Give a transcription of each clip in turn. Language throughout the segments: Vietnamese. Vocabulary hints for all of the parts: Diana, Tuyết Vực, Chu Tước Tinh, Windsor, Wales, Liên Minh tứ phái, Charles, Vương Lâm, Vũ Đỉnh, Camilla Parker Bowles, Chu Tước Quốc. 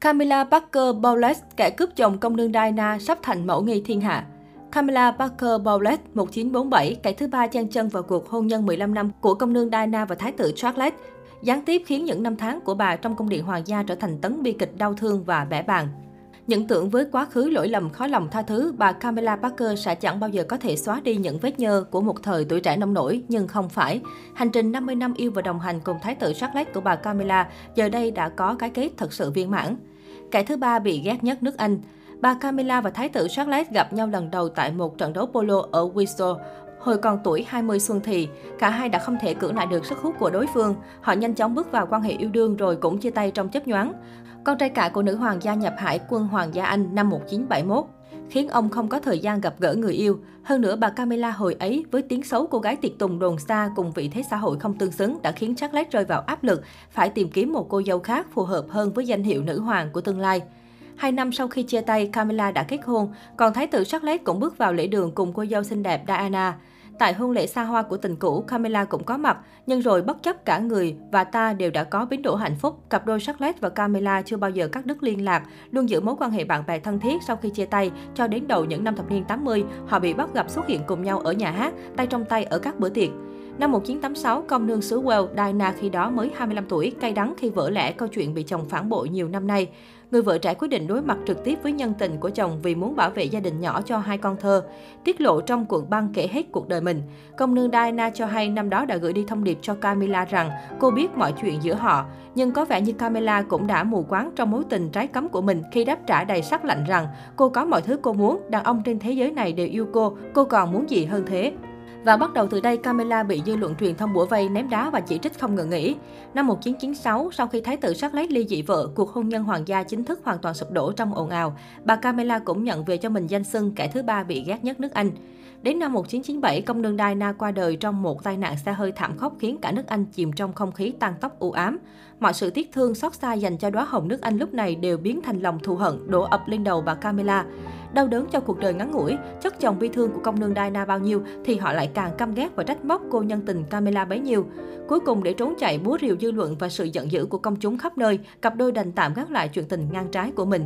Camilla Parker Bowles, kẻ cướp chồng công nương Diana, sắp thành mẫu nghi thiên hạ. Camilla Parker Bowles, 1947, kẻ thứ ba chen chân vào cuộc hôn nhân 15 năm của công nương Diana và thái tử Charles, gián tiếp khiến những năm tháng của bà trong cung điện hoàng gia trở thành tấn bi kịch đau thương và bẽ bàng. Những tưởng với quá khứ lỗi lầm khó lòng tha thứ, bà Camilla Parker sẽ chẳng bao giờ có thể xóa đi những vết nhơ của một thời tuổi trẻ nông nổi, nhưng không phải. Hành trình 50 năm yêu và đồng hành cùng thái tử Charles của bà Camilla giờ đây đã có cái kết thật sự viên mãn. Kẻ thứ ba bị ghét nhất nước Anh. Bà Camilla và thái tử Charles gặp nhau lần đầu tại một trận đấu polo ở Windsor. Hồi còn tuổi 20 xuân thì, cả hai đã không thể cưỡng lại được sức hút của đối phương. Họ nhanh chóng bước vào quan hệ yêu đương rồi cũng chia tay trong chớp nhoáng. Con trai cả của nữ hoàng gia nhập hải quân hoàng gia Anh năm 1971, khiến ông không có thời gian gặp gỡ người yêu. Hơn nữa, bà Camilla hồi ấy với tiếng xấu cô gái tiệt tùng đồn xa cùng vị thế xã hội không tương xứng đã khiến Charles rơi vào áp lực phải tìm kiếm một cô dâu khác phù hợp hơn với danh hiệu nữ hoàng của tương lai. 2 năm sau khi chia tay, Camilla đã kết hôn, còn thái tử Charles cũng bước vào lễ đường cùng cô dâu xinh đẹp Diana. Tại hôn lễ xa hoa của tình cũ, Camilla cũng có mặt, nhưng rồi bất chấp cả người và ta đều đã có biến đổi hạnh phúc. Cặp đôi Charles và Camilla chưa bao giờ cắt đứt liên lạc, luôn giữ mối quan hệ bạn bè thân thiết sau khi chia tay. Cho đến đầu những năm thập niên 80, họ bị bắt gặp xuất hiện cùng nhau ở nhà hát, tay trong tay ở các bữa tiệc. Năm 1986, công nương xứ Wales, Diana khi đó mới 25 tuổi, cay đắng khi vỡ lẽ câu chuyện bị chồng phản bội nhiều năm nay. Người vợ trẻ quyết định đối mặt trực tiếp với nhân tình của chồng vì muốn bảo vệ gia đình nhỏ cho hai con thơ. Tiết lộ trong cuộn băng kể hết cuộc đời mình, công nương Diana cho hay năm đó đã gửi đi thông điệp cho Camilla rằng cô biết mọi chuyện giữa họ. Nhưng có vẻ như Camilla cũng đã mù quáng trong mối tình trái cấm của mình khi đáp trả đầy sắc lạnh rằng cô có mọi thứ cô muốn, đàn ông trên thế giới này đều yêu cô còn muốn gì hơn thế. Và bắt đầu từ đây, Camilla bị dư luận truyền thông bủa vây, ném đá và chỉ trích không ngừng nghỉ. Năm 1996, sau khi thái tử Charles ly dị vợ, cuộc hôn nhân hoàng gia chính thức hoàn toàn sụp đổ trong ồn ào. Bà Camilla cũng nhận về cho mình danh xưng kẻ thứ ba bị ghét nhất nước Anh. Đến năm 1997, công nương Diana qua đời trong một tai nạn xe hơi thảm khốc khiến cả nước Anh chìm trong không khí tang tóc u ám. Mọi sự tiếc thương xót xa dành cho đóa hồng nước Anh lúc này đều biến thành lòng thù hận đổ ập lên đầu bà Camilla. Đau đớn cho cuộc đời ngắn ngủi, chất chồng bi thương của công nương Diana bao nhiêu thì họ lại càng căm ghét và trách móc cô nhân tình Camilla bấy nhiêu. Cuối cùng để trốn chạy búa rìu dư luận và sự giận dữ của công chúng khắp nơi, cặp đôi đành tạm gác lại chuyện tình ngang trái của mình.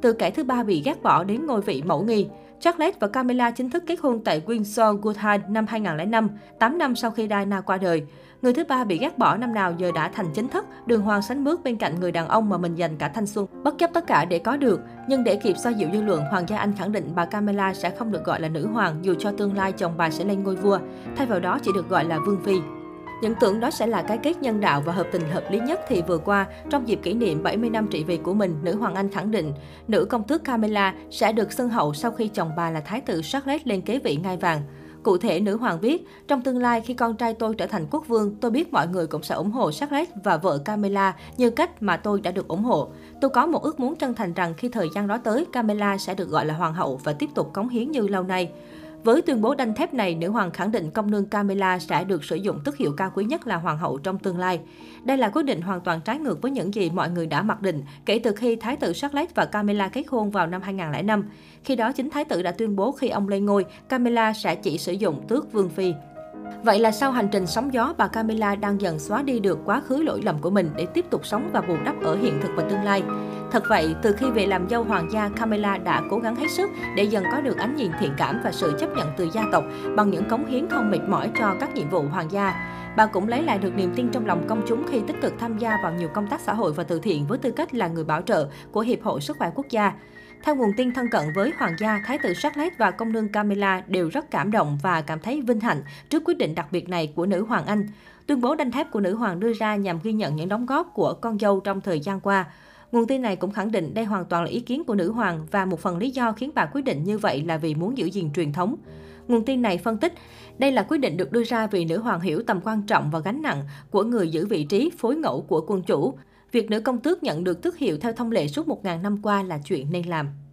Từ kẻ thứ ba bị ghét bỏ đến ngôi vị mẫu nghi, Charles và Camilla chính thức kết hôn tại Windsor Guildhall năm 2005, 8 năm sau khi Diana qua đời. Người thứ ba bị ghét bỏ năm nào giờ đã thành chính thức, đường hoàng sánh bước bên cạnh người đàn ông mà mình dành cả thanh xuân bất chấp tất cả để có được. Nhưng để kịp xoa dịu dư luận, hoàng gia Anh khẳng định bà Camilla sẽ không được gọi là nữ hoàng dù cho tương lai chồng bà sẽ lên ngôi vua, thay vào đó chỉ được gọi là vương phi. Những tưởng đó sẽ là cái kết nhân đạo và hợp tình hợp lý nhất thì vừa qua, trong dịp kỷ niệm 70 năm trị vì của mình, nữ hoàng Anh khẳng định nữ công tước Camilla sẽ được xưng hậu sau khi chồng bà là thái tử Charles lên kế vị ngai vàng. Cụ thể, nữ hoàng viết, trong tương lai khi con trai tôi trở thành quốc vương, tôi biết mọi người cũng sẽ ủng hộ Charles và vợ Camilla như cách mà tôi đã được ủng hộ. Tôi có một ước muốn chân thành rằng khi thời gian đó tới, Camilla sẽ được gọi là hoàng hậu và tiếp tục cống hiến như lâu nay. Với tuyên bố đanh thép này, nữ hoàng khẳng định công nương Camilla sẽ được sử dụng tước hiệu cao quý nhất là hoàng hậu trong tương lai. Đây là quyết định hoàn toàn trái ngược với những gì mọi người đã mặc định kể từ khi thái tử Charles và Camilla kết hôn vào năm 2005. Khi đó, chính thái tử đã tuyên bố khi ông lên ngôi, Camilla sẽ chỉ sử dụng tước vương phi. Vậy là sau hành trình sóng gió, bà Camilla đang dần xóa đi được quá khứ lỗi lầm của mình để tiếp tục sống và bù đắp ở hiện thực và tương lai. Thật vậy, từ khi về làm dâu hoàng gia, Camilla đã cố gắng hết sức để dần có được ánh nhìn thiện cảm và sự chấp nhận từ gia tộc bằng những cống hiến không mệt mỏi cho các nhiệm vụ hoàng gia. Bà cũng lấy lại được niềm tin trong lòng công chúng khi tích cực tham gia vào nhiều công tác xã hội và từ thiện với tư cách là người bảo trợ của Hiệp hội Sức khỏe Quốc gia. Theo nguồn tin thân cận với hoàng gia, thái tử Charles và công nương Camilla đều rất cảm động và cảm thấy vinh hạnh trước quyết định đặc biệt này của nữ hoàng Anh. Tuyên bố đanh thép của nữ hoàng đưa ra nhằm ghi nhận những đóng góp của con dâu trong thời gian qua. Nguồn tin này cũng khẳng định đây hoàn toàn là ý kiến của nữ hoàng và một phần lý do khiến bà quyết định như vậy là vì muốn giữ gìn truyền thống. Nguồn tin này phân tích, đây là quyết định được đưa ra vì nữ hoàng hiểu tầm quan trọng và gánh nặng của người giữ vị trí phối ngẫu của quân chủ. Việc nữ công tước nhận được tước hiệu theo thông lệ suốt 1000 năm qua là chuyện nên làm.